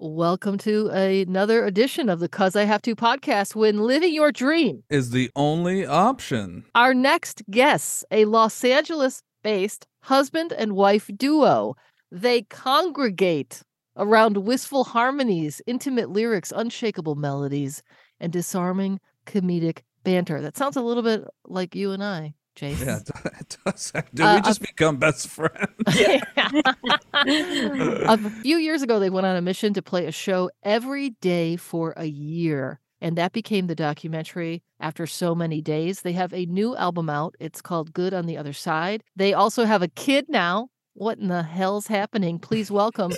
Welcome to another edition of the Cuz I Have To podcast, when living your dream is the only option. Our next guests, a Los Angeles-based husband and wife duo. They congregate around wistful harmonies, intimate lyrics, unshakable melodies, and disarming comedic banter. That sounds a little bit like you and I, Jason. Yeah, it does. Did we just become best friends? Yeah. A few years ago, they went on a mission to play a show every day for a year, and that became the documentary After So Many Days. They have a new album out. It's called Good on the Other Side. They also have a kid now. What in the hell's happening? Please welcome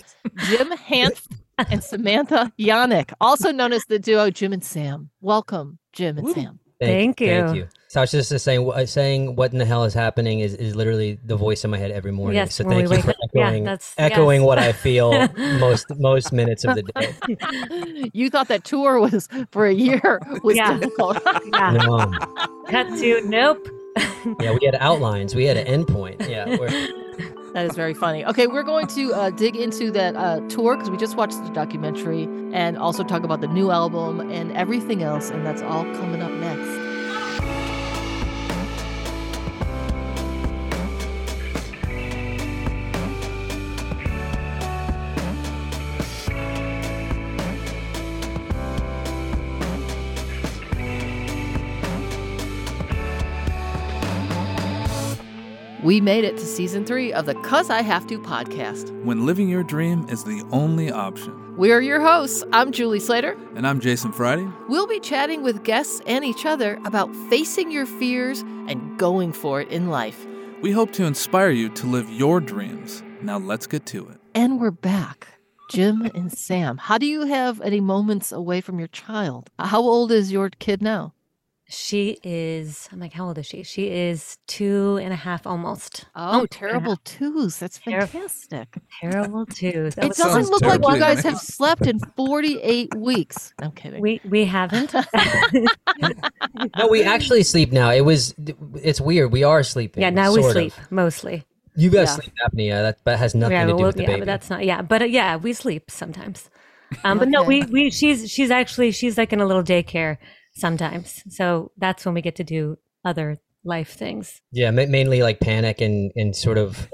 Jim Hanft and Samantha Yannick, also known as the duo Jim and Sam. Welcome, Jim and Sam. Thank you. So I was just saying what in the hell is happening is literally the voice in my head every morning. Yes, so thank you for echoing what I feel most minutes of the day. You thought that tour was for a year was difficult. Yeah. No. Cut to nope. Yeah, we had outlines. We had an endpoint. Yeah. That is very funny. Okay, we're going to dig into that tour because we just watched the documentary and also talk about the new album and everything else, and that's all coming up next. We made it to season 3 of the Cuz I Have To podcast. When living your dream is the only option. We are your hosts. I'm Julie Slater. And I'm Jason Friday. We'll be chatting with guests and each other about facing your fears and going for it in life. We hope to inspire you to live your dreams. Now let's get to it. And we're back. Jim and Sam, how do you have any moments away from your child? How old is your kid now? She is, I'm like, how old is she? She is 2.5 almost. Oh, terrible twos. That's fantastic. Terrible twos. It doesn't look like you guys have slept in 48 weeks. I'm kidding. We haven't. No, we actually sleep now. It's weird. We are sleeping. Yeah, now we sleep mostly. You guys sleep apnea. That has nothing to do with the baby. But that's not, we sleep sometimes. But no, she's like in a little daycare sometimes. So that's when we get to do other life things. Yeah, mainly like panic and sort of,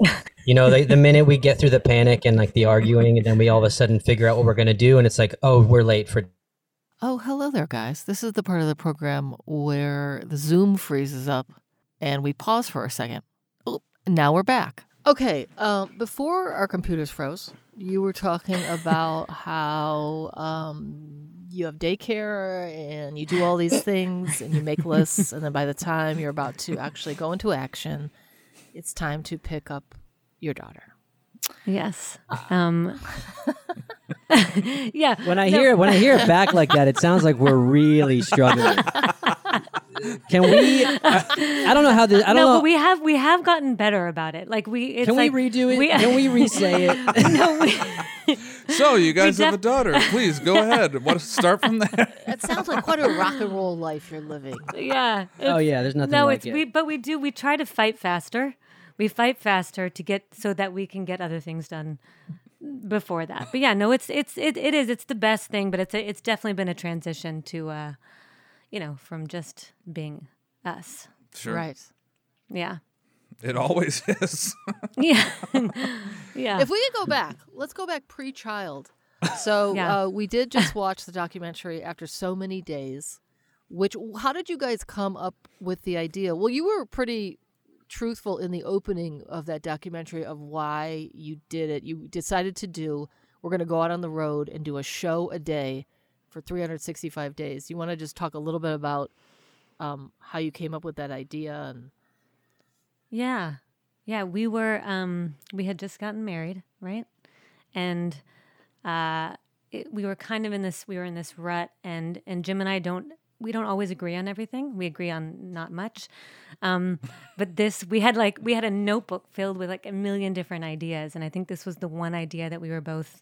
the minute we get through the panic and like the arguing, and then we all of a sudden figure out what we're going to do. And it's like, oh, we're late for. Oh, hello there, guys. This is the part of the program where the Zoom freezes up and we pause for a second. Oh, now we're back. Okay. Before our computers froze, you were talking about how you have daycare and you do all these things and you make lists. And then by the time you're about to actually go into action, it's time to pick up your daughter. Yes. Yeah. When I hear it back like that, it sounds like we're really struggling. Can we? I don't know how this. I don't know. But we have gotten better about it. Like we. It's we redo it? Can we re-say it? So you guys have a daughter. Please go ahead. Start from there. That sounds like quite a rock and roll life you're living. Yeah. Oh yeah. There's nothing. No, like it's it. But we do. We try to fight faster. We fight faster to get so that we can get other things done before that. But yeah, no, it is. It's the best thing. But it's definitely been a transition to. From just being us. Sure. Right. Yeah. It always is. Yeah. Yeah. If we could go back, let's go back pre-child. So we did just watch the documentary After So Many Days, how did you guys come up with the idea? Well, you were pretty truthful in the opening of that documentary of why you did it. You decided we're going to go out on the road and do a show a day for 365 days. You want to just talk a little bit about how you came up with that idea? And yeah, we were we had just gotten married, right? And we were kind of in this rut, and Jim and I we don't always agree on everything. We agree on not much, but this we had a notebook filled with like a million different ideas, and I think this was the one idea that we were both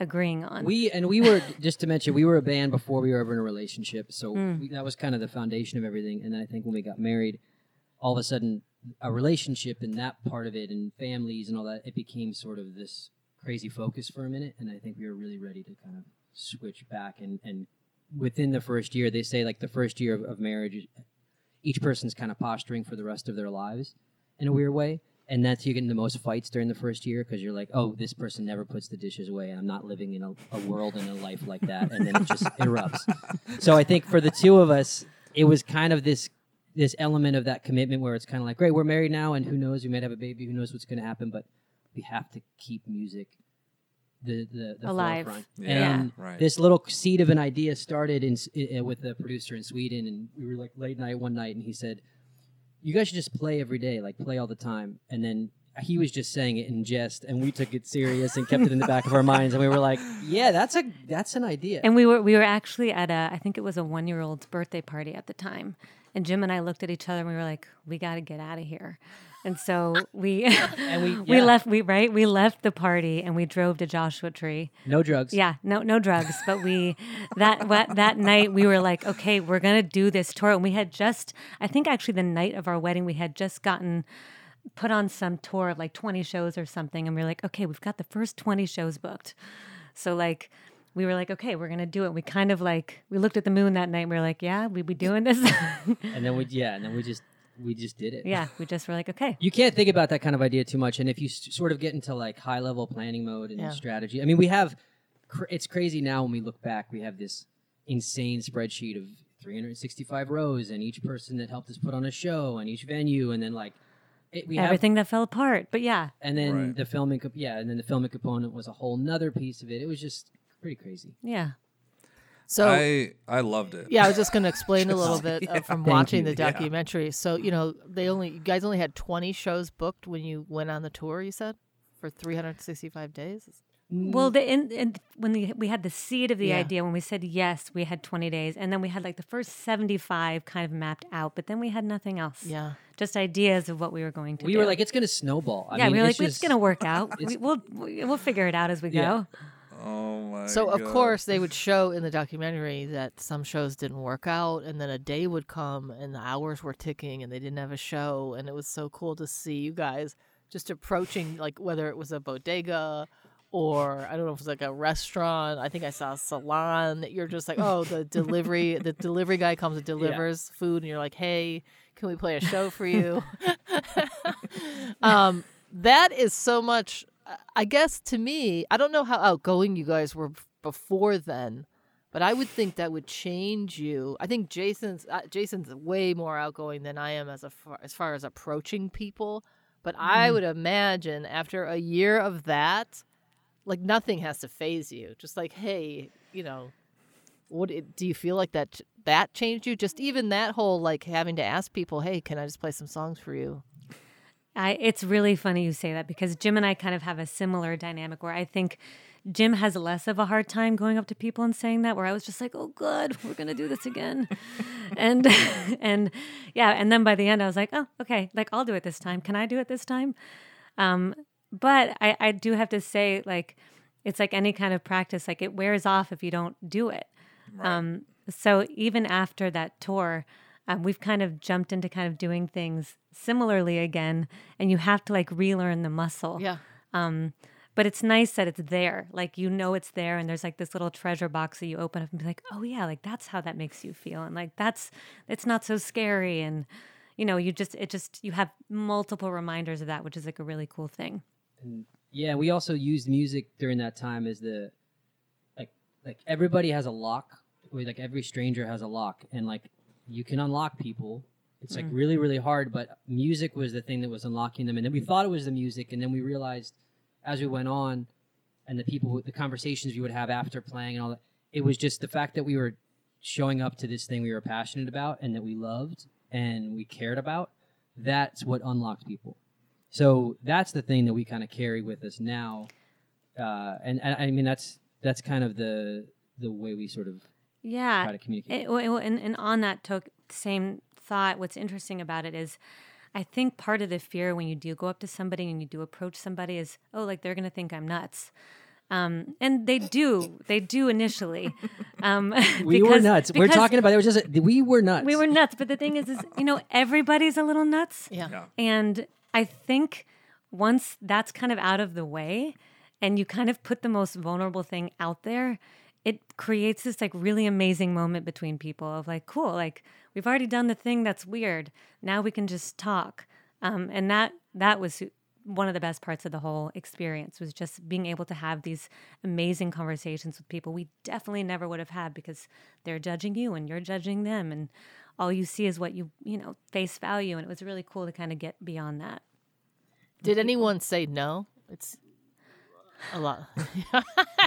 agreeing on. We were, just to mention, we were a band before we were ever in a relationship, so that was kind of the foundation of everything. And then I think when we got married, all of a sudden a relationship and that part of it and families and all that, it became sort of this crazy focus for a minute, and I think we were really ready to kind of switch back. And within the first year, they say like the first year of marriage, each person's kind of posturing for the rest of their lives in a weird way. And that's you getting the most fights during the first year because you're like, oh, this person never puts the dishes away, and I'm not living in a world and a life like that. And then it just erupts. So I think for the two of us, it was kind of this element of that commitment where it's kind of like, great, we're married now, and who knows, we might have a baby, who knows what's going to happen, but we have to keep music the alive. Forefront. Yeah. And right. This little seed of an idea started with a producer in Sweden, and we were like late night one night, and he said, you guys should just play every day, like play all the time. And then he was just saying it in jest, and we took it serious and kept it in the back of our minds. And we were like, yeah, that's an idea. And we were actually at I think it was a 1-year-old's birthday party at the time. And Jim and I looked at each other and we were like, we got to get out of here. And so we left the party and we drove to Joshua Tree. No drugs. Yeah, no drugs. But that night we were like, okay, we're going to do this tour. And we had I think actually the night of our wedding, we had just gotten put on some tour of like 20 shows or something. And we were like, okay, we've got the first 20 shows booked. So like, we were like, okay, we're going to do it. We kind of like, we looked at the moon that night and we were like, yeah, we'd be doing this. And then we just did it. Yeah, we just were like, okay. You can't think about that kind of idea too much. And if you sort of get into like high level planning mode and strategy, I mean, we have, it's crazy now when we look back, we have this insane spreadsheet of 365 rows and each person that helped us put on a show and each venue and then like, everything that fell apart, but yeah. And then the filming component was a whole nother piece of it. It was just pretty crazy. Yeah. So I loved it. Yeah, I was just going to explain a little bit from watching the documentary. Yeah. So, you know, you guys only had 20 shows booked when you went on the tour, you said, for 365 days? Well, when we had the seed of the idea, when we said yes, we had 20 days. And then we had like the first 75 kind of mapped out, but then we had nothing else. Yeah. Just ideas of what we were going to do. We were like, it's going to snowball. I mean, we were like, it's going to work out. We'll figure it out as we go. Oh my God. So, of course, they would show in the documentary that some shows didn't work out, and then a day would come, and the hours were ticking, and they didn't have a show, and it was so cool to see you guys just approaching, like, whether it was a bodega or, I don't know if it was like a restaurant. I think I saw a salon. You're just like, oh, the delivery guy comes and delivers food, and you're like, hey, can we play a show for you? That is so much... I guess to me, I don't know how outgoing you guys were before then, but I would think that would change you. I think Jason's way more outgoing than I am as far as approaching people. But I would imagine after a year of that, like nothing has to faze you. Just like, hey, you know, do you feel like that changed you? Just even that whole like having to ask people, hey, can I just play some songs for you? It's really funny you say that because Jim and I kind of have a similar dynamic where I think Jim has less of a hard time going up to people and saying that, where I was just like, oh, God, we're going to do this again. And then by the end I was like, oh, okay, like I'll do it this time. Can I do it this time? But I do have to say, like, it's like any kind of practice, like it wears off if you don't do it. Right. So even after that tour, we've kind of jumped into kind of doing things similarly again, and you have to like relearn the muscle. Yeah. But it's nice that it's there. Like, you know, it's there, and there's like this little treasure box that you open up and be like, oh yeah, like that's how that makes you feel. And like, it's not so scary. And you know, you have multiple reminders of that, which is like a really cool thing. And yeah. We also used music during that time as the, like everybody has a lock, or like every stranger has a lock, and like, you can unlock people. It's like really, really hard, but music was the thing that was unlocking them. And then we thought it was the music, and then we realized as we went on and the conversations we would have after playing and all that, it was just the fact that we were showing up to this thing we were passionate about and that we loved and we cared about. That's what unlocked people. So that's the thing that we kind of carry with us now. And I mean, that's kind of the way we sort of... Yeah, try to communicate. And on that same thought, what's interesting about it is I think part of the fear when you do go up to somebody and you do approach somebody is, oh, like they're going to think I'm nuts. And they do initially. We were nuts. We're talking about it. We were nuts. We were nuts. But the thing is, you know, everybody's a little nuts. Yeah. And I think once that's kind of out of the way, and you kind of put the most vulnerable thing out there, it creates this like really amazing moment between people of like, cool, like we've already done the thing that's weird. Now we can just talk. And that was one of the best parts of the whole experience, was just being able to have these amazing conversations with people we definitely never would have had, because they're judging you and you're judging them, and all you see is what you face value. And it was really cool to kind of get beyond that. Did anyone say no? It's a lot.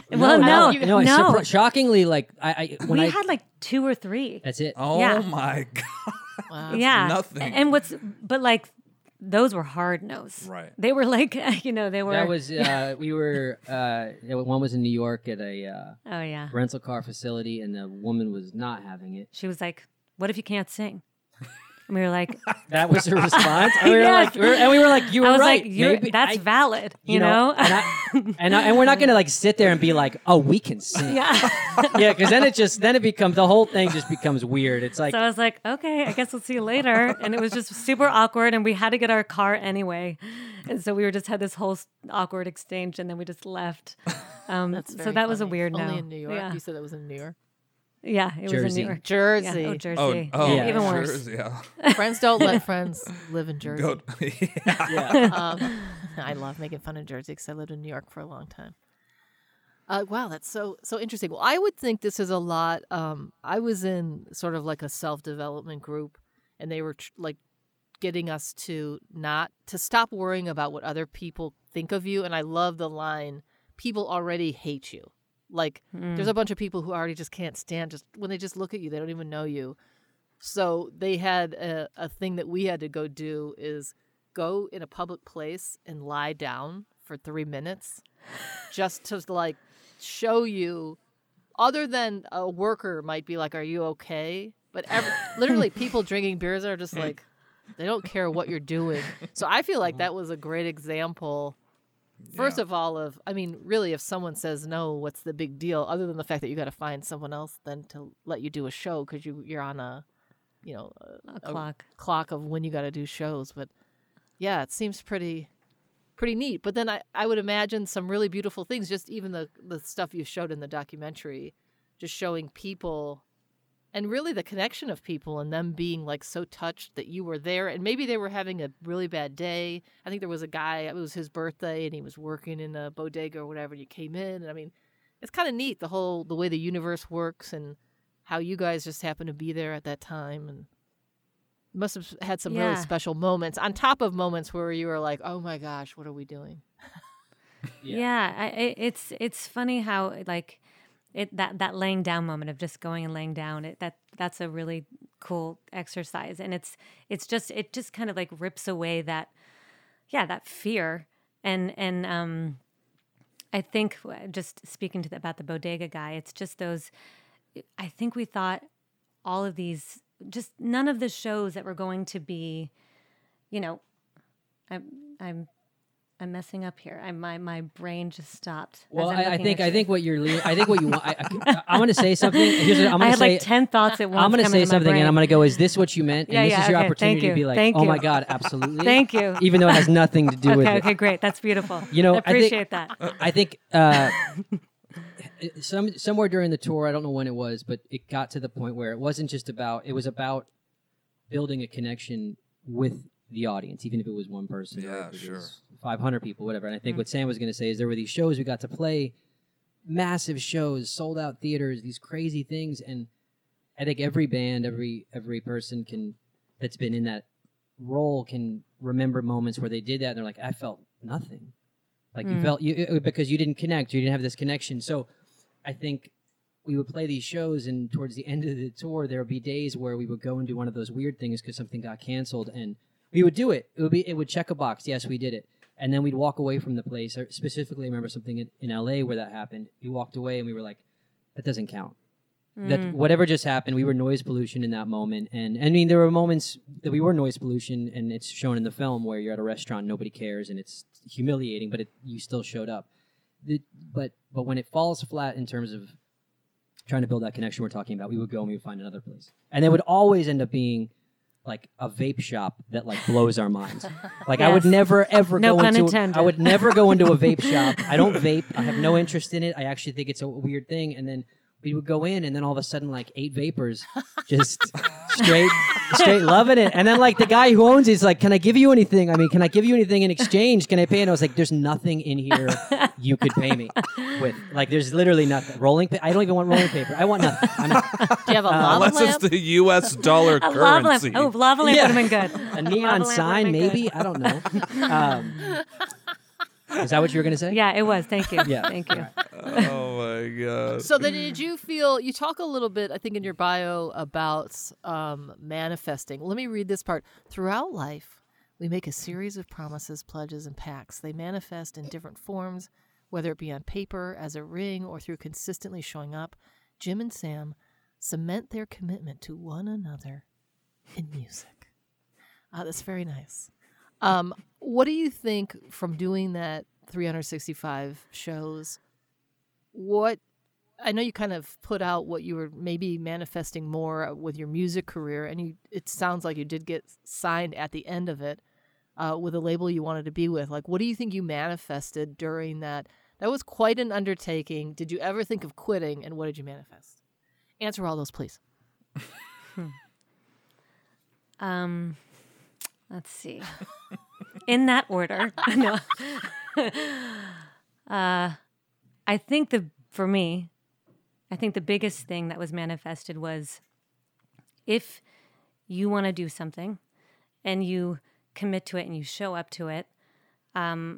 No. Shockingly, we had like 2 or 3. That's it. Oh yeah. My God. Wow. Yeah. Nothing. And those were hard no's. Right. They were one was in New York at a rental car facility, and the woman was not having it. She was like, what if you can't sing? And we were like... That was her response? And we were you were right. Like, that's valid, you know? And we're not going to sit there and be like, oh, we can sing. Yeah. Yeah, because the whole thing just becomes weird. It's like... So I was like, okay, I guess we'll see you later. And it was just super awkward, and we had to get our car anyway. And so we had this whole awkward exchange, and then we just left. That was a weird no. Only in New York? Yeah. You said it was in New York? Yeah, it was in New York. Jersey. Yeah. Oh, Jersey. Oh, yeah. Even worse. Jersey, yeah. Friends don't let friends live in Jersey. I love making fun of Jersey because I lived in New York for a long time. Wow, that's so interesting. Well, I would think this is a lot. I was in sort of like a self-development group, and they were getting us to stop worrying about what other people think of you. And I love the line, people already hate you. There's a bunch of people who already just can't stand, just when they just look at you, they don't even know you. So they had a thing that we had to go do, is go in a public place and lie down for 3 minutes just to show you, other than a worker might be like, are you okay? But literally people drinking beers are just like, they don't care what you're doing. So I feel like that was a great example. First of all, if someone says no, what's the big deal? Other than the fact that you got to find someone else then to let you do a show, because you're on a clock of when you got to do shows. But yeah, it seems pretty neat. But then I would imagine some really beautiful things. Just even the stuff you showed in the documentary, just showing people and really the connection of people and them being so touched that you were there. And maybe they were having a really bad day. I think there was a guy, it was his birthday, and he was working in a bodega or whatever, and you came in. And I mean, it's kind of neat, the way the universe works and how you guys just happened to be there at that time. And you must have had some really special moments on top of moments where you were like, oh my gosh, what are we doing? It's funny how that laying down moment of just going and laying down, that's a really cool exercise, and it just kind of rips away that fear, and I think, just speaking about the bodega guy, it's just those, I think we thought all of these, just none of the shows that were going to be, I'm messing up here. My brain just stopped. Well, I want to say something. I had 10 thoughts at once. I'm going to say something, and I'm going to go, is this what you meant? And this is your opportunity to be oh my God, absolutely. Thank you. Even though it has nothing to do with it. Okay, great. That's beautiful. I appreciate that. I think somewhere during the tour, I don't know when it was, but it got to the point where it was about building a connection with the audience, even if it was one person, yeah, right? Sure, 500 people, whatever. And I think what Sam was going to say is there were these shows we got to play, massive shows, sold out theaters, these crazy things, and I think every band, every person that's been in that role can remember moments where they did that, and they're like, I felt nothing, because you didn't connect, you didn't have this connection. So I think we would play these shows, and towards the end of the tour, there would be days where we would go and do one of those weird things because something got canceled, and we would do it. It would check a box. Yes, we did it. And then we'd walk away from the place. I specifically remember something in LA where that happened. We walked away and we were like, that doesn't count. That whatever just happened, we were noise pollution in that moment. And I mean, there were moments that we were noise pollution, and it's shown in the film where you're at a restaurant, nobody cares, and it's humiliating, but you still showed up. But when it falls flat in terms of trying to build that connection we're talking about, we would go and we would find another place. And it would always end up being like a vape shop that like blows our minds. Like yes. I would never ever I would never go into a vape shop. I don't vape. I have no interest in it. I actually think it's a weird thing. And then we would go in, and then all of a sudden, like 8 vapors, just straight loving it. And then like the guy who owns it's like, "Can I give you anything? I mean, can I give you anything in exchange? Can I pay?" And I was like, "There's nothing in here you could pay me with. Like, there's literally nothing. I don't even want rolling paper. I want nothing. I'm not." Do you have a lava lamp? Unless it's the U.S. dollar currency. Lava lamp would have been good. A neon sign, maybe. Good. I don't know. Is that what you were going to say? Yeah, it was. Thank you. Yeah. Thank you. Oh, my God. So then did you feel, you talk a little bit, I think, in your bio about manifesting. Let me read this part. Throughout life, we make a series of promises, pledges, and pacts. They manifest in different forms, whether it be on paper, as a ring, or through consistently showing up. Jim and Sam cement their commitment to one another in music. That's very nice. What do you think from doing that 365 shows? What I know you kind of put out what you were maybe manifesting more with your music career, and it sounds like you did get signed at the end of it with a label you wanted to be with. Like, what do you think you manifested during that? That was quite an undertaking. Did you ever think of quitting, and what did you manifest? Answer all those, please. Let's see. In that order. No. I think the biggest thing that was manifested was if you want to do something and you commit to it and you show up to it, then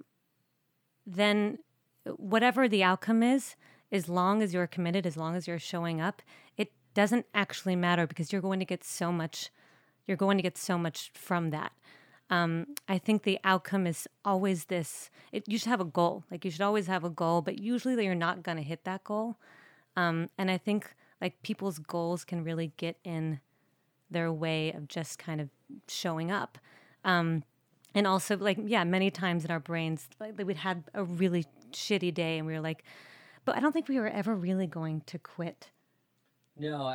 whatever the outcome is, as long as you're committed, as long as you're showing up, it doesn't actually matter because you're going to get so much from that. I think the outcome is always this. You should have a goal. Like, you should always have a goal, but usually you're not going to hit that goal. And I think, like, people's goals can really get in their way of just kind of showing up. And also, like, yeah, many times in our brains, like, we'd had a really shitty day, and we were like, but I don't think we were ever really going to quit. No,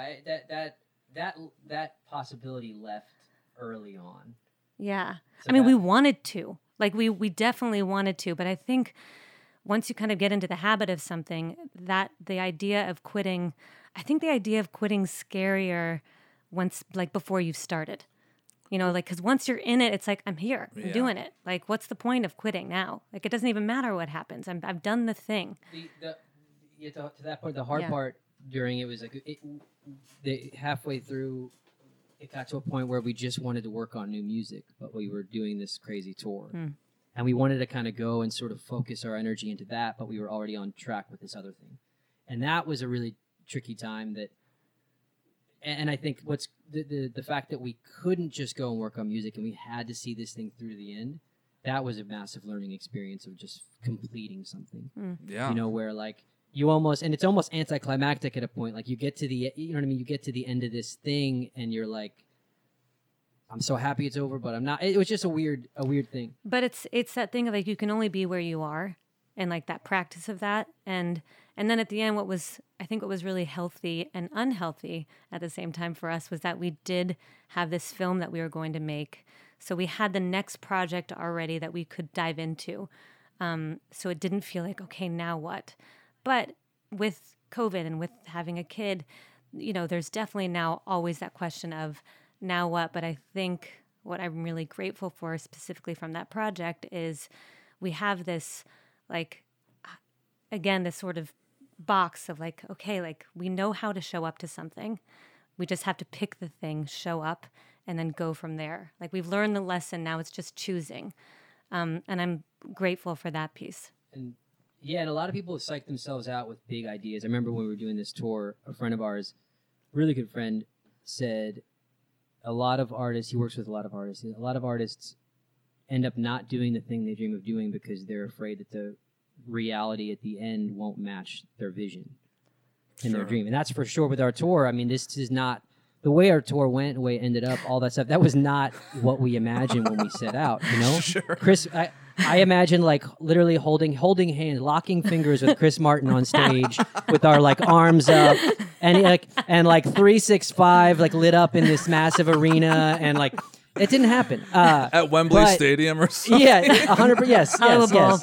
that possibility left early on. Yeah. So I mean, we wanted to. Like, we definitely wanted to. But I think once you kind of get into the habit of something, that the idea of quitting's scarier once, like, before you've started. You know, like, because once you're in it, it's like, I'm here. I'm doing it. Like, what's the point of quitting now? Like, it doesn't even matter what happens. I've done the thing. To that point, the hard part during it was, like, halfway through, it got to a point where we just wanted to work on new music, but we were doing this crazy tour. And we wanted to kind of go and sort of focus our energy into that, but we were already on track with this other thing. And that was a really tricky time and I think what's the fact that we couldn't just go and work on music and we had to see this thing through to the end, that was a massive learning experience of just completing something. Yeah. You know, where like, it's almost anticlimactic at a point. Like, you get to the end of this thing and you're like, I'm so happy it's over, but I'm not. It was just a weird thing. But it's that thing of like, you can only be where you are, and like that practice of that. And then at the end, what was really healthy and unhealthy at the same time for us was that we did have this film that we were going to make. So we had the next project already that we could dive into. So it didn't feel like, okay, now what? But with COVID and with having a kid, you know, there's definitely now always that question of now what? But I think what I'm really grateful for specifically from that project is we have this, like, again, this sort of box of like, okay, like we know how to show up to something. We just have to pick the thing, show up, and then go from there. Like, we've learned the lesson. Now it's just choosing. And I'm grateful for that piece. Yeah, and a lot of people psych themselves out with big ideas. I remember when we were doing this tour, a friend of ours, really good friend, said he works with a lot of artists, and a lot of artists end up not doing the thing they dream of doing because they're afraid that the reality at the end won't match their vision and their dream. And that's for sure with our tour. I mean, this is not... The way our tour went, the way it ended up, all that stuff, that was not what we imagined when we set out, you know? Sure. Chris, I imagine, like, literally holding hands, locking fingers with Chris Martin on stage with our, like, arms up, and like 365 like lit up in this massive arena, and like it didn't happen at Wembley Stadium or something. Yeah, 100%.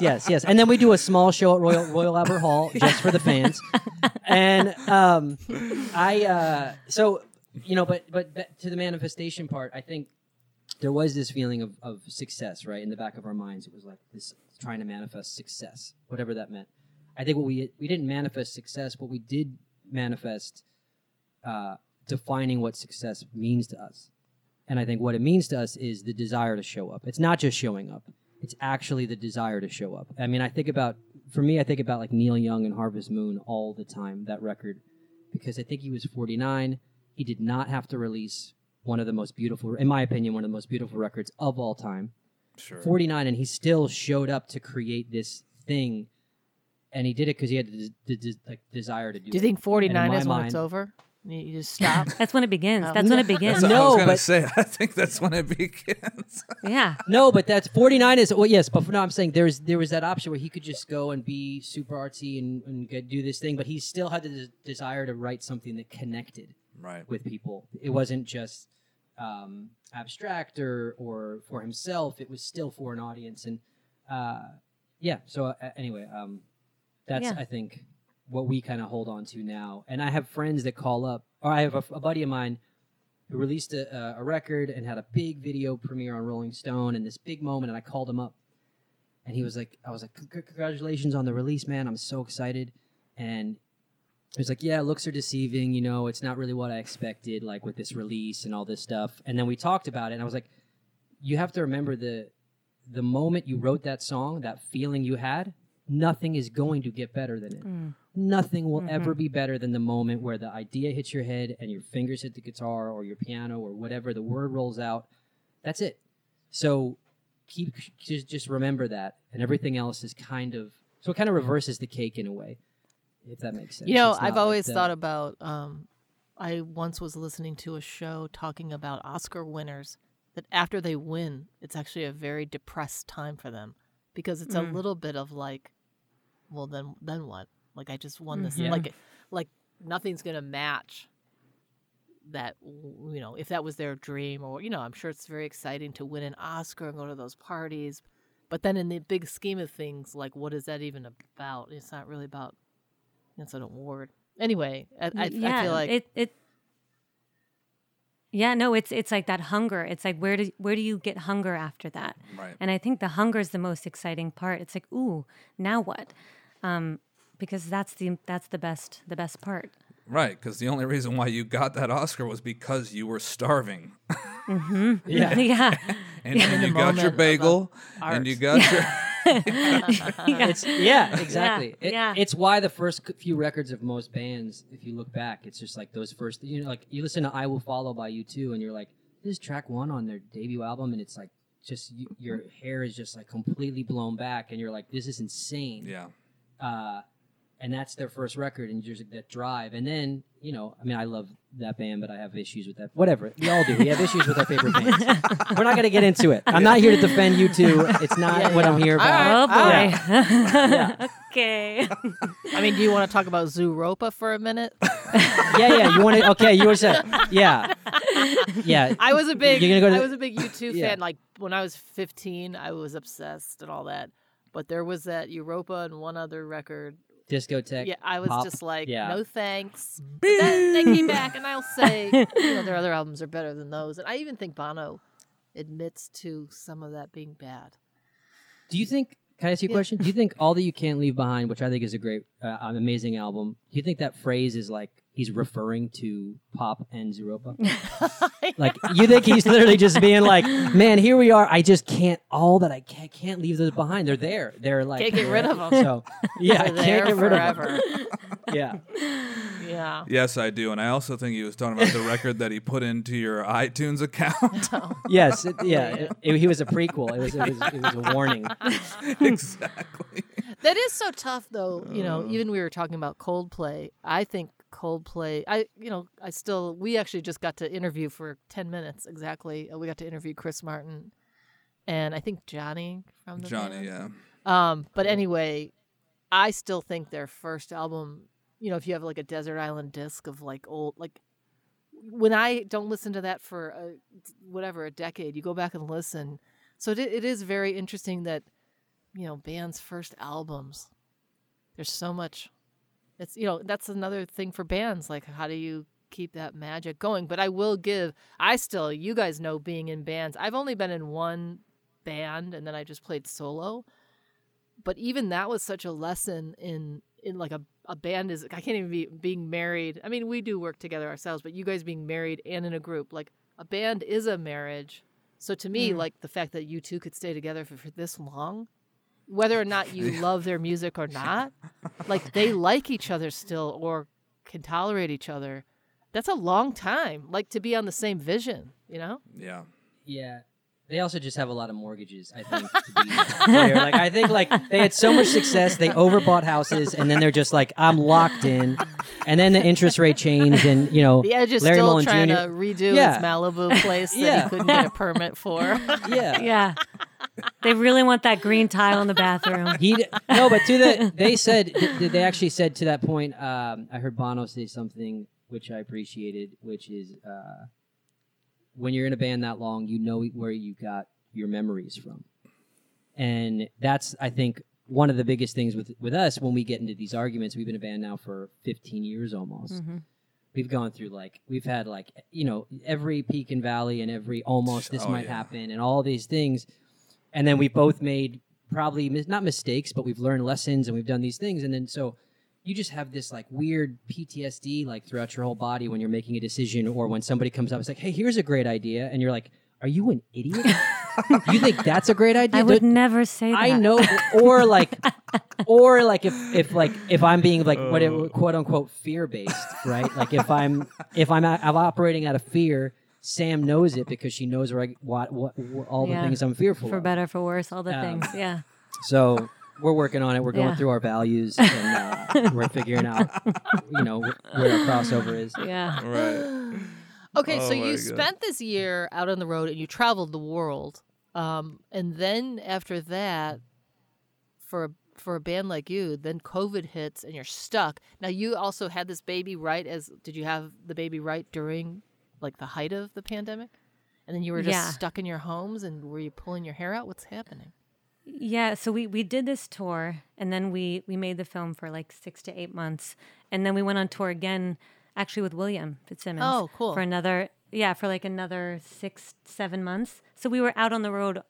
Yes. And then we do a small show at Royal Albert Hall just for the fans, and but to the manifestation part, I think there was this feeling of success, right? In the back of our minds, it was like this trying to manifest success, whatever that meant. I think what we didn't manifest success, but we did manifest defining what success means to us. And I think what it means to us is the desire to show up. It's not just showing up. It's actually the desire to show up. I mean, I think about like Neil Young and Harvest Moon all the time, that record, because I think he was 49. He did not have to release one of the most beautiful, in my opinion, one of the most beautiful records of all time. Sure. 49, and he still showed up to create this thing, and he did it because he had the desire to do it. Do you think 49 is when it's over? You just stop. That's when it begins. That's when it begins. I think that's when it begins. Yeah. No, but that's 49 is, well, yes, but no, I'm saying there was that option where he could just go and be super artsy and do this thing, but he still had the desire to write something that connected with people. It wasn't just abstract or for himself. It was still for an audience. And that's, I think, what we kind of hold on to now. And I have friends that call up, or I have a buddy of mine who released a record and had a big video premiere on Rolling Stone and this big moment, and I called him up, and he was like, I was like, congratulations on the release, man. I'm so excited. And he was like, yeah, looks are deceiving. You know, it's not really what I expected, like with this release and all this stuff. And then we talked about it, and I was like, you have to remember the moment you wrote that song, that feeling you had, nothing is going to get better than it. Nothing will ever be better than the moment where the idea hits your head and your fingers hit the guitar or your piano or whatever, the word rolls out. That's it. So keep just remember that, and everything else is kind of, so it kind of reverses the cake in a way, if that makes sense. You know, I've always thought about, I once was listening to a show talking about Oscar winners, that after they win, it's actually a very depressed time for them, because it's a little bit of like, well, then what? Like, I just won this. Mm-hmm. Yeah. Like nothing's going to match that, you know, if that was their dream, or, you know, I'm sure it's very exciting to win an Oscar and go to those parties. But then in the big scheme of things, like, what is that even about? It's not really about, it's an award. Anyway, I feel like it. Yeah, no, it's like that hunger. It's like, where do you get hunger after that? Right. And I think the hunger is the most exciting part. It's like, ooh, now what? Because that's the best part. Right, because the only reason why you got that Oscar was because you were starving. Mm-hmm. Yeah. And you got your bagel, and you got your... Exactly. Yeah. It's why the first few records of most bands, if you look back, it's just like those first... You know, like, you listen to I Will Follow by U2, and you're like, this is track one on their debut album, and it's like, just your hair is just like completely blown back, and you're like, this is insane. Yeah. And that's their first record, and just that drive. And then, you know, I mean, I love that band, but I have issues with that. Whatever. We all do. We have issues with our favorite bands. We're not going to get into it. I'm not here to defend you two. It's not what I'm here about. Oh, boy. Okay. I mean, do you want to talk about Zooropa for a minute? You want to? Okay, you were set. Yeah. I was a big U2 fan. Like, when I was 15, I was obsessed and all that. But there was that Europa and one other record. Discotheque. Yeah, I was pop. Just like, no thanks. But then they came back, and I'll say, you know, their other albums are better than those. And I even think Bono admits to some of that being bad. Do you think, can I ask you a question? Do you think All That You Can't Leave Behind, which I think is a great, amazing album, do you think that phrase is like, he's referring to Pop and Zooropa? Like, you think he's literally just being like, man, here we are. I just can't, all that I can't leave those behind. They're there. They're like, can't get rid of them. So, I can't get rid of them. Yeah. Yes, I do. And I also think he was talking about the record that he put into your iTunes account. Yes. He was a prequel. It was a warning. Exactly. That is so tough, though. You know, even we were talking about Coldplay. I think Coldplay. We actually just got to interview for 10 minutes exactly. We got to interview Chris Martin and I think Johnny from the band. But anyway, I still think their first album you know, if you have like a desert island disc of like old, like when I don't listen to that for a decade, you go back and listen. So it is very interesting that, you know, bands' first albums, there's so much. It's, you know, that's another thing for bands. Like, how do you keep that magic going? But I will give, you guys know, being in bands, I've only been in one band and then I just played solo. But even that was such a lesson in like a band is, I can't even be being married. I mean, we do work together ourselves, but you guys being married and in a group, like a band is a marriage. So to me, like the fact that you two could stay together for this long, whether or not you love their music or not, like they like each other still or can tolerate each other. That's a long time, like to be on the same vision, you know? Yeah. Yeah. They also just have a lot of mortgages, I think. To be clear. Like I think like they had so much success, they overbought houses, and then they're just like, I'm locked in. And then the interest rate changed, and you know, Larry Mullen Jr. trying to redo his Malibu place that he couldn't get a permit for. Yeah. They really want that green tile in the bathroom. They actually said to that point. I heard Bono say something which I appreciated, which is. When you're in a band that long, you know where you got your memories from. And that's, I think, one of the biggest things with us when we get into these arguments. We've been a band now for 15 years almost. Mm-hmm. We've gone through we've had you know, every peak and valley and every almost this might happen and all these things. And then we both made probably not mistakes, but we've learned lessons and we've done these things. And then so you just have this like weird PTSD like throughout your whole body when you're making a decision or when somebody comes up and is like, hey, here's a great idea. And you're like, are you an idiot? You think that's a great idea? I would never say that. I know. Or like if I'm being like whatever, quote unquote, fear based, right? Like if I'm operating out of fear, Sam knows it because she knows what all the things I'm fearful for of. Better, for worse, all the things. Yeah. So we're working on it. We're going through our values, and we're figuring out, you know, where our crossover is. Yeah. Right. Okay, so you spent this year out on the road, and you traveled the world. And then after that, for a band like you, then COVID hits, and you're stuck. Now, you also had this baby, right? Did you have the baby right during, like, the height of the pandemic? And then you were just stuck in your homes, and were you pulling your hair out? What's happening? Yeah, so we did this tour, and then we made the film for like 6 to 8 months, and then we went on tour again, actually with William Fitzsimmons. Oh, cool! For another 6-7 months. So we were out on the road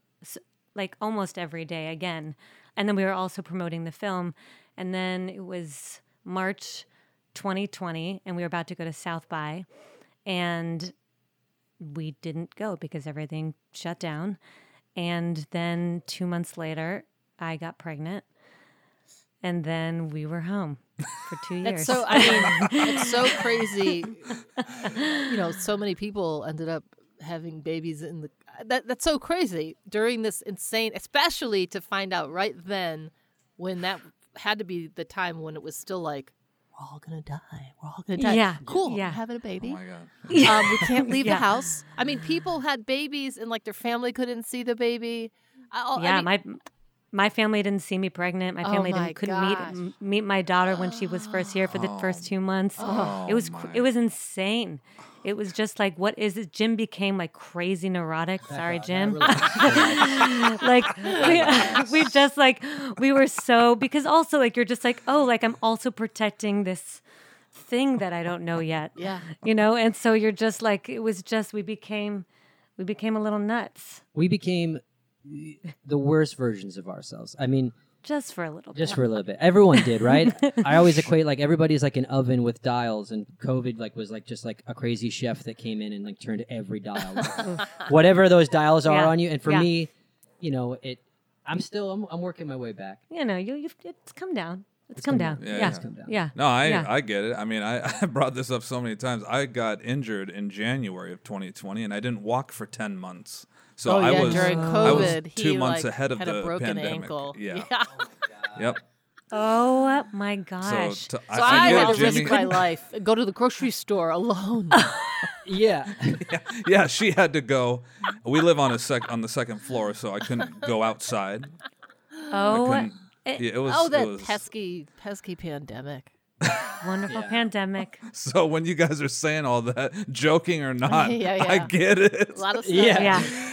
like almost every day again, and then we were also promoting the film, and then it was March 2020, and we were about to go to South by, and we didn't go because everything shut down. And then 2 months later, I got pregnant, and then we were home for 2 years. It's so crazy. You know, so many people ended up having babies that's so crazy during this insane, especially to find out right then when that had to be the time when it was still like, we're all going to die. We're all going to die. Yeah. Cool. Yeah. Having a baby. Oh, my God. We can't leave the house. I mean, people had babies and, like, their family couldn't see the baby. My family didn't see me pregnant. My family couldn't meet my daughter when she was first here for the first 2 months. It was insane. It was just like, what is this? Jim became like crazy neurotic. Sorry, Jim. Like we just like we were so, because also like you're just like, oh, like I'm also protecting this thing that I don't know yet. Yeah. You know, and so you're just like, it was just we became a little nuts. We became the worst versions of ourselves. I mean, just for a little bit. Everyone did, right? I always equate like everybody's like an oven with dials, and COVID like was like just like a crazy chef that came in and like turned every dial, whatever those dials are on you. And for me, you know, I'm working my way back. You know, it's come down. It's come down. It's come down. Yeah. No, I get it. I mean, I brought this up so many times. I got injured in January of 2020, and I didn't walk for 10 months. So during COVID, I was 2 months ahead of the pandemic. Ankle. Yeah. Yep. Oh my gosh! So I had to risk my life. Go to the grocery store alone. Yeah. She had to go. We live on the second floor, so I couldn't go outside. Oh. It was that pesky pandemic. Wonderful pandemic. So when you guys are saying all that, joking or not, I get it. A lot of stuff.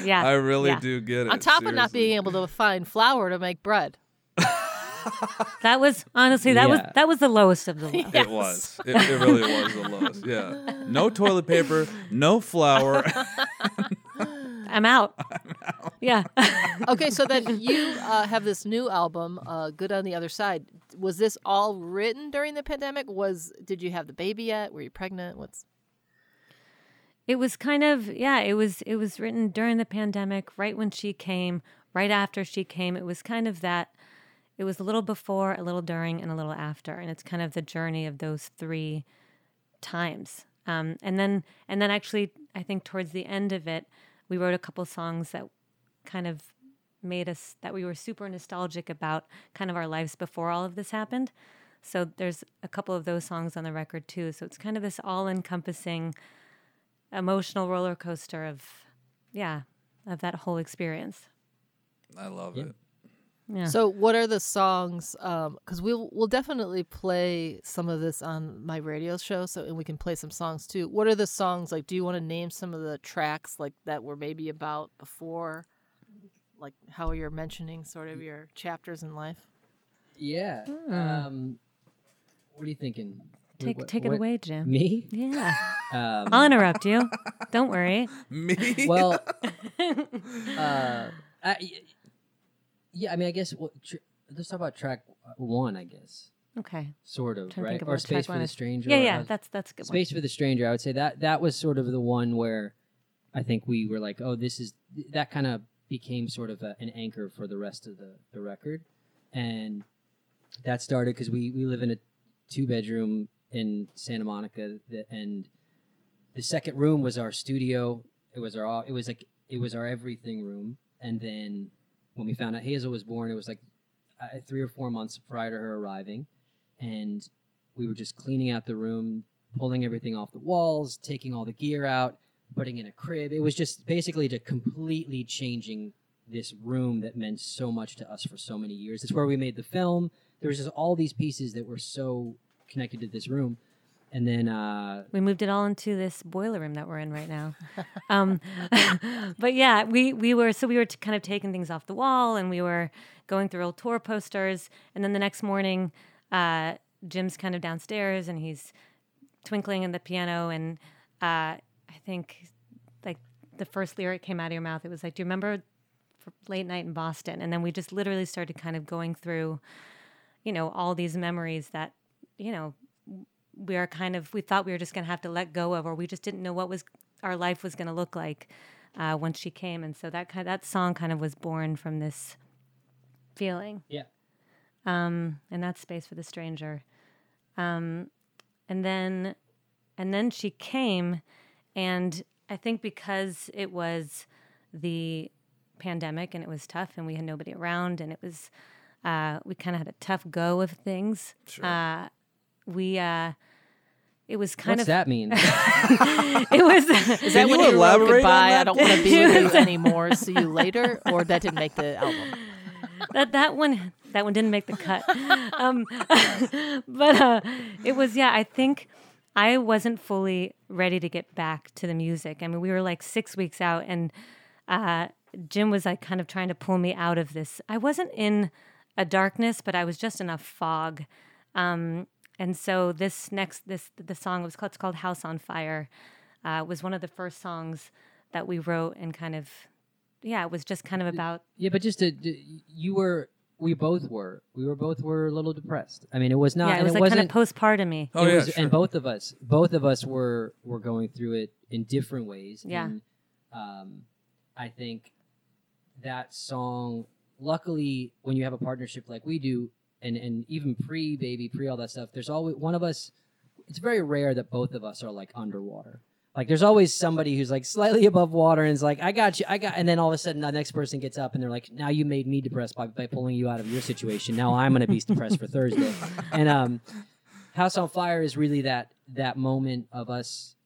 Yeah. I really do get it. On top of not being able to find flour to make bread. That was honestly that was the lowest of the low. Yes. It was. It really was the lowest. Yeah. No toilet paper, no flour. I'm out. Yeah. Okay, so then you have this new album, Good on the Other Side. Was this all written during the pandemic? Did you have the baby yet? Were you pregnant? It was kind of it was written during the pandemic, right when she came, right after she came. It was kind of that. It was a little before, a little during, and a little after, and it's kind of the journey of those three times. And then actually, I think towards the end of it, we wrote a couple songs that kind of made us that we were super nostalgic about, kind of our lives before all of this happened. So there's a couple of those songs on the record too. So it's kind of this all-encompassing emotional roller coaster of that whole experience. I love it. Yeah. So what are the songs? Because we'll definitely play some of this on my radio show, and we can play some songs too. What are the songs like? Do you want to name some of the tracks like that were maybe about before, like how you're mentioning sort of your chapters in life? Yeah. What are you thinking? Take it away, Jim. Me? Yeah. I'll interrupt you. Don't worry. Me? Well. Yeah, I mean, I guess let's talk about track one, I guess. Okay. Sort of, right? Or Space for the Stranger. Yeah, that's a good one. Space for the Stranger, I would say that was sort of the one where I think we were like, oh, this is... That kind of became sort of an anchor for the rest of the record. And that started because we live in a two-bedroom in Santa Monica, and the second room was our studio. It was our everything room. And then... When we found out Hazel was born, it was like 3 or 4 months prior to her arriving. And we were just cleaning out the room, pulling everything off the walls, taking all the gear out, putting in a crib. It was just basically to completely changing this room that meant so much to us for so many years. It's where we made the film. There was just all these pieces that were so connected to this room. And then we moved it all into this boiler room that we're in right now. But yeah, we were kind of taking things off the wall, and we were going through old tour posters. And then the next morning, Jim's kind of downstairs, and he's twinkling in the piano. And I think like the first lyric came out of your mouth. It was like, "Do you remember late night in Boston?" And then we just literally started kind of going through, all these memories that, we thought we were just going to have to let go of, or we just didn't know what was our life was going to look like once she came. And so that song kind of was born from this feeling. Yeah. And that's Space for the Stranger. And then she came, and I think because it was the pandemic and it was tough and we had nobody around, and it was, we kind of had a tough go of things. Sure. It was kind of... What's that mean? It was... Is that when you elaborate on that? I don't want to be with you anymore. See you later? Or that didn't make the album? That one didn't make the cut. But it was, I think I wasn't fully ready to get back to the music. I mean, we were like 6 weeks out, and Jim was like kind of trying to pull me out of this. I wasn't in a darkness, but I was just in a fog. And so the song was called, it's called House on Fire, was one of the first songs that we wrote, and kind of, it was just kind of about. Yeah, but just we both were a little depressed. I mean, it was not. Yeah, it wasn't kind of postpartum me. Oh, yeah, sure. And both of us were going through it in different ways. Yeah. And, I think that song, luckily, when you have a partnership like we do, And even pre-baby, pre-all that stuff, there's always one of us, it's very rare that both of us are like underwater. Like there's always somebody who's like slightly above water and is like, I got you, and then all of a sudden the next person gets up and they're like, now you made me depressed by pulling you out of your situation. Now I'm going to be depressed for Thursday. And House on Fire is really that moment of us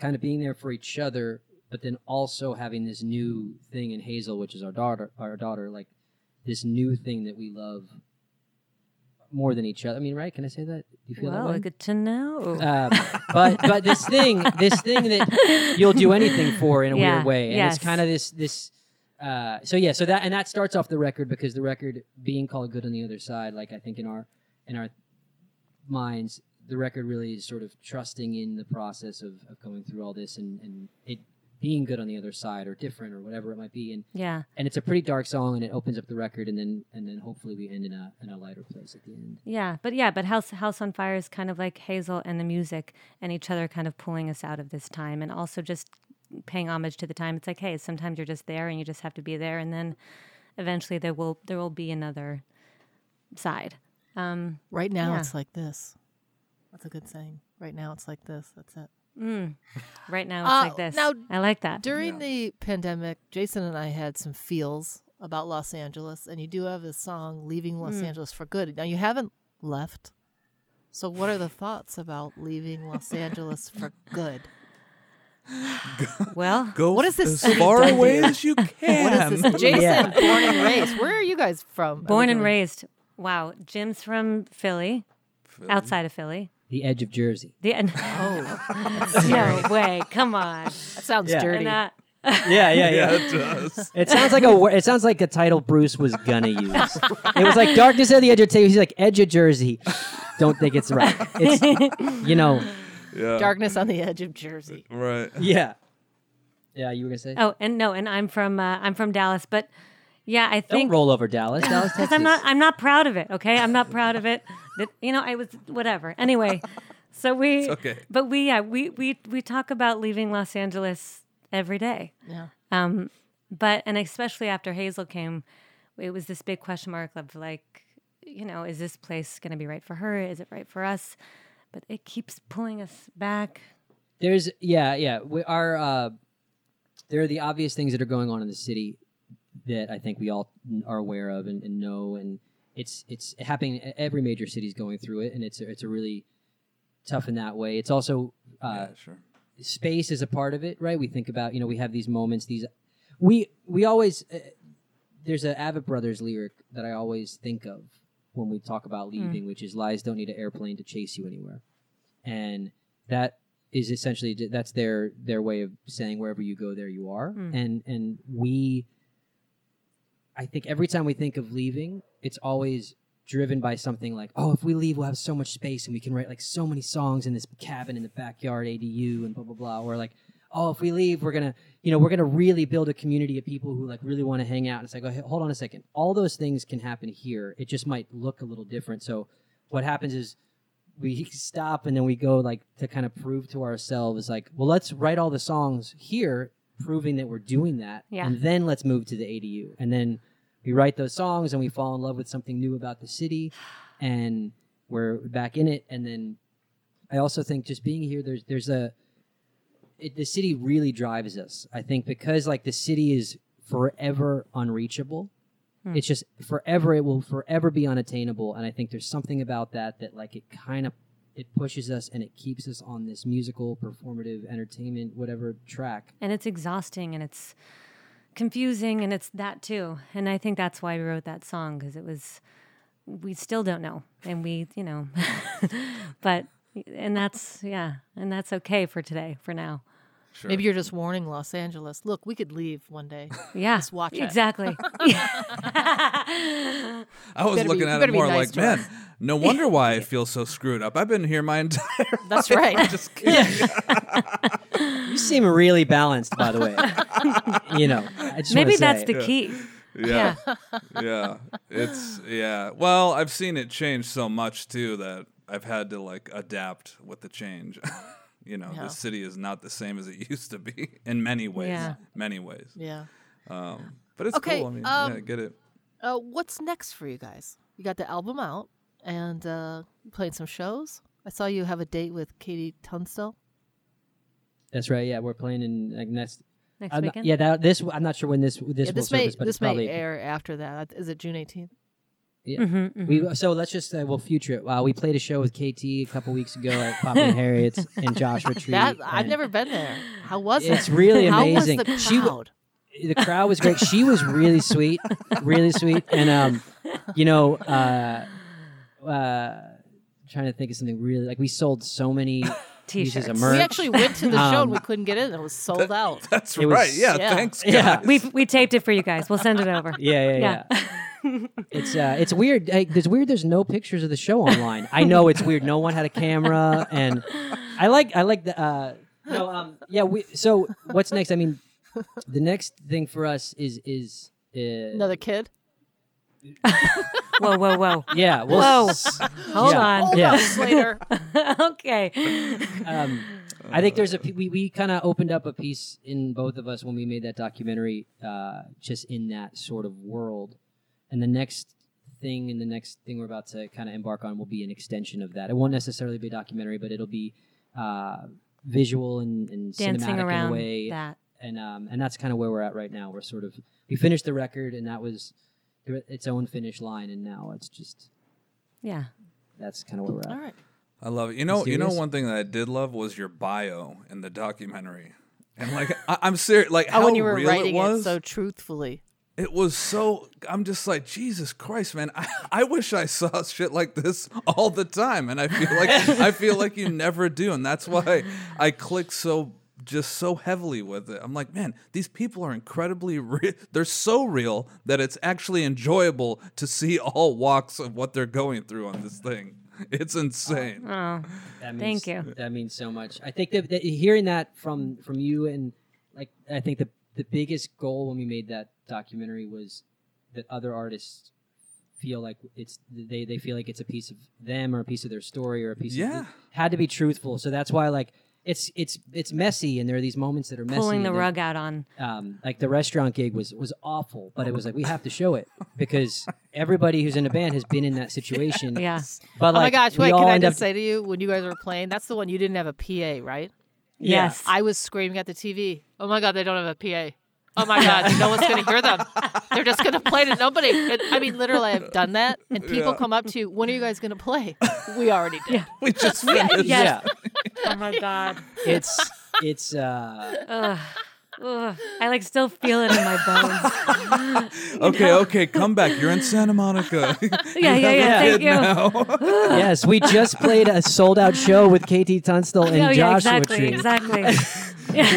kind of being there for each other, but then also having this new thing in Hazel, which is our daughter, like this new thing that we love more than each other. I mean, right? Can I say that? Do you feel that way? Good to know. But this thing that you'll do anything for in a weird way, and it's kind of this. So that, and that starts off the record, because the record being called Good on the Other Side, like, I think in our minds, the record really is sort of trusting in the process of going through all this and it being good on the other side or different or whatever it might be. And it's a pretty dark song, and it opens up the record, and then hopefully we end in a lighter place at the end. Yeah. But House on Fire is kind of like Hazel and the music and each other kind of pulling us out of this time, and also just paying homage to the time. It's like, hey, sometimes you're just there and you just have to be there, and then eventually there will be another side. Right now it's like this. That's a good saying. Right now it's like this. That's it. Right now it's like this. Now, I like that. During the pandemic, Jason and I had some feels about Los Angeles, and you do have a song, Leaving Los Angeles for Good. Now, you haven't left, so what are the thoughts about leaving Los Angeles for good? Go what is this? As far away as you can. What is this? Jason, born and raised. Where are you guys from? Born and raised. Wow. Jim's from Philly. Outside of Philly. The edge of Jersey. No way! Come on, that sounds dirty. Yeah. It does. It sounds like a title Bruce was gonna use. It was like Darkness at the Edge of Jersey. He's like, edge of Jersey. Don't think it's right. It's Darkness on the Edge of Jersey. Right. Yeah. Yeah, you were gonna say. Oh, and no, and I'm from Dallas, but I think don't roll over Dallas. Dallas, Texas. I'm not proud of it. Okay, I'm not proud of it. That, I was whatever. Anyway, so we. It's okay. But we talk about leaving Los Angeles every day. Yeah. But especially after Hazel came, it was this big question mark of is this place going to be right for her? Is it right for us? But it keeps pulling us back. There's we are. There are the obvious things that are going on in the city that I think we all are aware of and know, and It's happening. Every major city's going through it, and it's a really tough in that way. It's also space is a part of it, right? We think about we have these moments. We always there's an Avett Brothers lyric that I always think of when we talk about leaving, which is lies don't need an airplane to chase you anywhere, and that is essentially that's their way of saying wherever you go, there you are, and we. I think every time we think of leaving, it's always driven by something like, oh, if we leave, we'll have so much space and we can write like so many songs in this cabin in the backyard ADU and blah, blah, blah. Or like, oh, if we leave, we're going to really build a community of people who like really want to hang out. And it's like, oh, hold on a second. All those things can happen here. It just might look a little different. So what happens is we stop and then we go like to kind of prove to ourselves like, well, let's write all the songs here proving that we're doing that, and then let's move to the ADU, and then we write those songs, and we fall in love with something new about the city, and we're back in it. And then I also think just being here, the city really drives us. I think because like the city is forever unreachable, it's just it will forever be unattainable, and I think there's something about that like it pushes us and it keeps us on this musical, performative, entertainment, whatever track. And it's exhausting and it's confusing and it's that too. And I think that's why we wrote that song, because we still don't know. And we and that's okay for today, for now. Sure. Maybe you're just warning Los Angeles, look, we could leave one day. Yeah. Just watch exactly. I was looking at it more nice like, man, no wonder why it feels so screwed up. I've been here my entire life. That's right. I'm just kidding. You seem really balanced, by the way. I just maybe that's the key. Yeah. It's, yeah. Well, I've seen it change so much, too, that I've had to, like, adapt with the change. The city is not the same as it used to be in many ways. Yeah. Many ways. Yeah. But it's cool. I mean, I get it. What's next for you guys? You got the album out and playing some shows. I saw you have a date with KT Tunstall. That's right. Yeah, we're playing in like next weekend. I'm not sure when this will surface, but this may air after that. Is it June 18th? Yeah. Mm-hmm. So let's just we'll future it. We played a show with KT a couple weeks ago at Poppy and Harriet's in Joshua Tree. I've never been there. How was it? It's really amazing. How was the crowd? The crowd was great. She was really sweet, and trying to think of something really, like, we sold so many T-shirts. Of merch. We actually went to the show and we couldn't get in. It was sold out. That's it, right. Was, yeah. Thanks, guys. Yeah. We taped it for you guys. We'll send it over. Yeah. It's weird. It's weird. There's no pictures of the show online. I know it's weird. No one had a camera, and I like the. So what's next? I mean, the next thing for us is another kid. Whoa! Yeah. Well, whoa! Hold on. Yeah. Slater. Okay. I think there's we kind of opened up a piece in both of us when we made that documentary, just in that sort of world. And the next thing we're about to kind of embark on will be an extension of that. It won't necessarily be a documentary, but it'll be visual and dancing cinematic in a way. That. And that's kind of where we're at right now. We're sort of, we finished the record, and that was its own finish line, and now it's just, yeah, that's kind of where we're at. All right, I love it. You know, one thing that I did love was your bio in the documentary, and like I'm serious, like how when you were real writing it was, it so truthfully. It was so, I'm just like, Jesus Christ, man. I wish I saw shit like this all the time. And I feel like you never do. And that's why I click so heavily with it. I'm like, man, these people are incredibly real. They're so real that it's actually enjoyable to see all walks of what they're going through on this thing. It's insane. Oh, thank you. That means so much. I think that hearing that from you, and like, I think the biggest goal when we made that documentary was that other artists feel like it's they feel like it's a piece of them or a piece of their story or a piece of it had to be truthful. So that's why, like, it's messy, and there are these moments that are messy. Pulling the rug out on like the restaurant gig was awful, but it was like, we have to show it because everybody who's in a band has been in that situation. Yes. Yeah. But like, oh my gosh, wait, can I just say to you, when you guys were playing, that's the one you didn't have a PA, right? Yes. I was screaming at the TV, oh my God, they don't have a PA. Oh my God, no one's going to hear them. They're just going to play to nobody. I mean, literally, I've done that. And people come up to you, when are you guys going to play? We already did. Yeah. We just finished. Yeah. Oh my God. It's, I like still feel it in my bones. Okay, come back. You're in Santa Monica. yeah. Thank you. Yes, we just played a sold-out show with KT Tunstall and Joshua Tree. Exactly.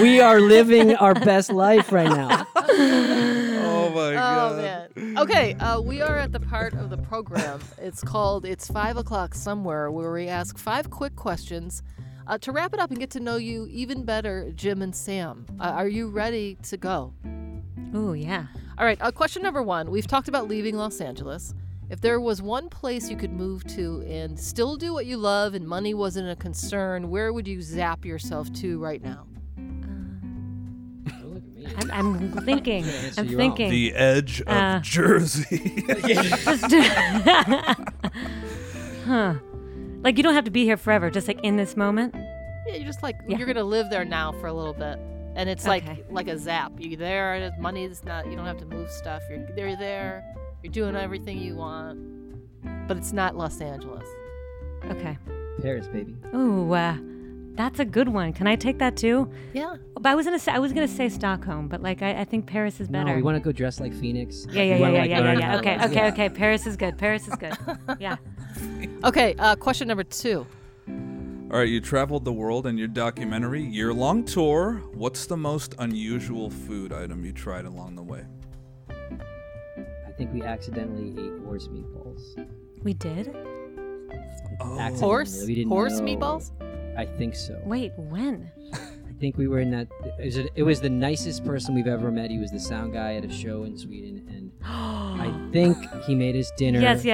We are living our best life right now. Oh my God. Man. Okay, we are at the part of the program. It's called "It's 5 o'clock somewhere," where we ask 5 quick questions. To wrap it up and get to know you even better, Jim and Sam, are you ready to go? Oh, yeah. All right. Question number 1. We've talked about leaving Los Angeles. If there was one place you could move to and still do what you love and money wasn't a concern, where would you zap yourself to right now? I'm thinking. The edge of Jersey. Huh. Like, you don't have to be here forever, just like in this moment. Yeah, you're just like, you're going to live there now for a little bit. And it's like a zap. You're there, money's not, you don't have to move stuff. You're there, you're doing everything you want. But it's not Los Angeles. Okay. Paris, baby. Ooh, that's a good one. Can I take that too? Yeah. But I was gonna say Stockholm, but like I think Paris is better. No, we want to go dress like Phoenix. Yeah. Okay. Paris is good. Yeah. Okay, question number 2. All right, you traveled the world in your documentary, year-long tour. What's the most unusual food item you tried along the way? I think we accidentally ate horse meatballs. We did? Oh. Horse meatballs? I think so. Wait, when? I think we were in that... It was the nicest person we've ever met. He was the sound guy at a show in Sweden, and I think he made us dinner. Yes.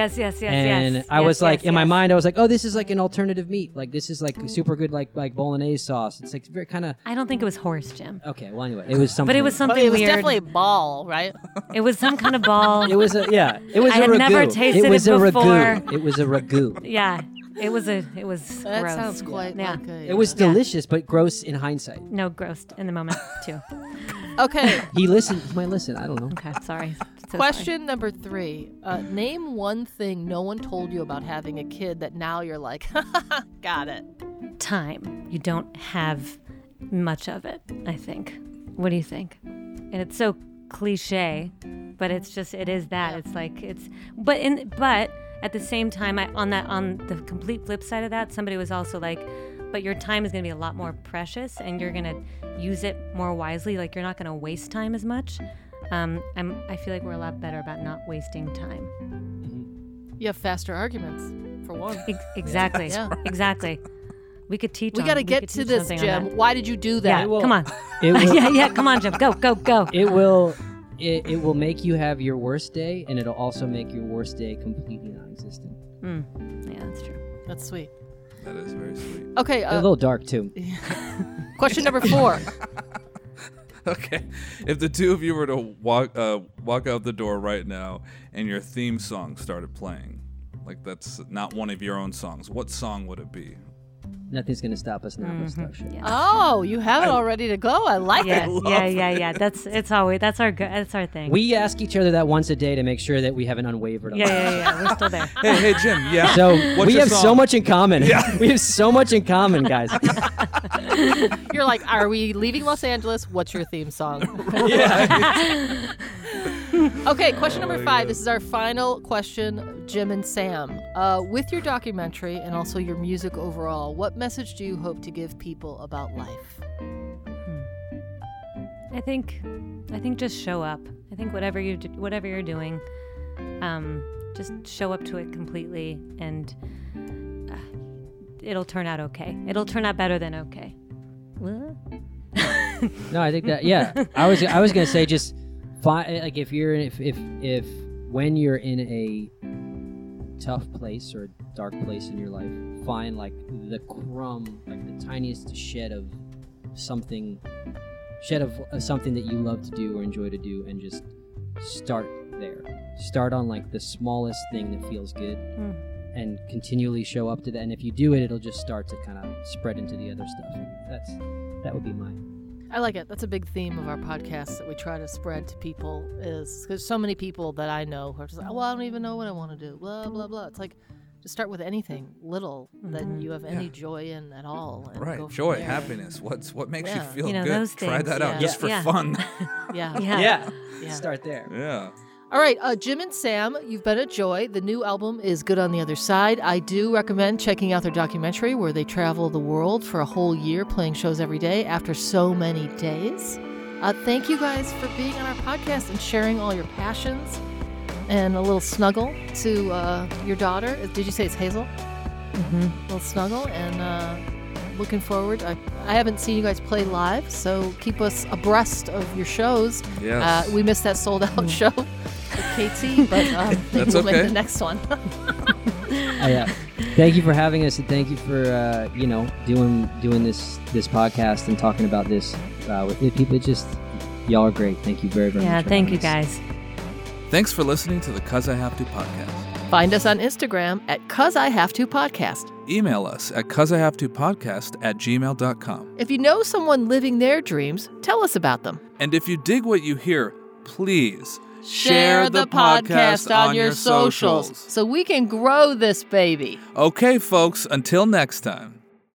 And I was like, in my mind, I was like, oh, this is like an alternative meat. Like, this is like a super good like bolognese sauce. It's like very kind of... I don't think it was horse, Jim. Okay, well, anyway, it was something... But it was something weird. It was definitely a ball, right? It was some kind of ball. It was a... Yeah, it was a ragu. I had never tasted it before. It was a ragu. Yeah. It was that gross. That sounds quite good. Yeah. It was delicious, but gross in hindsight. No, gross in the moment, too. Okay. He might listen. I don't know. Okay, sorry. Question number 3. Name one thing no one told you about having a kid that now you're like, got it. Time. You don't have much of it, I think. What do you think? And it's so cliche, but it is that. Yeah. It's like, but at the same time, on the complete flip side of that, somebody was also like, but your time is going to be a lot more precious and you're going to use it more wisely. Like, you're not going to waste time as much. I feel like we're a lot better about not wasting time. You have faster arguments, for one. Exactly. Yeah. Exactly. We could teach. We got to get to this, Jim. Why did you do that? Yeah, come on. Yeah, come on, Jim. Go. It will make you have your worst day, and it'll also make your worst day completely non-existent. Yeah, that's true. That's sweet. That is very sweet. Okay. A little dark, too. Question number 4. Okay. If the two of you were to walk out the door right now and your theme song started playing, like that's not one of your own songs, what song would it be? Nothing's Gonna Stop Us Now. Mm-hmm. Yeah. Oh, you have it all ready to go. I like it. Yeah. That's our thing. We ask each other that once a day to make sure that we haven't unwavered. Yeah. We're still there. Hey, Jim. Yeah. So what's we have song? So much in common. Yeah. We have so much in common, guys. You're like, are we leaving Los Angeles? What's your theme song? Yeah. Okay, question number 5. This is our final question, Jim and Sam. With your documentary and also your music overall, what message do you hope to give people about life? I think just show up. I think whatever you're doing, just show up to it completely, and it'll turn out okay. It'll turn out better than okay. What? No, I think that. Yeah, I was gonna say just. Like if when you're in a tough place or a dark place in your life, find like the crumb, like the tiniest shed of something that you love to do or enjoy to do, and just start there. Start on like the smallest thing that feels good, and continually show up to that. And if you do it, it'll just start to kind of spread into the other stuff. That would be mine. I like it. That's a big theme of our podcast that we try to spread to people, is because so many people that I know who are just like, well, I don't even know what I want to do, blah, blah, blah. It's like, just start with anything little that you have any joy in at all. And right. Joy, happiness. What makes you feel good? Try that out just for fun. Yeah. Start there. Yeah. All right, Jim and Sam, you've been a joy. The new album is Good on the Other Side. I do recommend checking out their documentary where they travel the world for a whole year playing shows every day after so many days. Thank you guys for being on our podcast and sharing all your passions, and a little snuggle to your daughter. Did you say it's Hazel? Mm-hmm. A little snuggle, and looking forward. I haven't seen you guys play live, so keep us abreast of your shows. Yes. We missed that sold-out show. KT, but that's we'll make the next one. Yeah. Thank you for having us, and thank you for doing this podcast and talking about this with people. Just y'all are great. Thank you very, very much. Yeah, thank you guys. Thanks for listening to the Cuz I Have To podcast. Find us on Instagram at Cuz I Have To podcast. Email us at cuzihavetoPodcast@gmail.com. If you know someone living their dreams, tell us about them. And if you dig what you hear, please share the podcast on your socials so we can grow this baby. Okay, folks, until next time.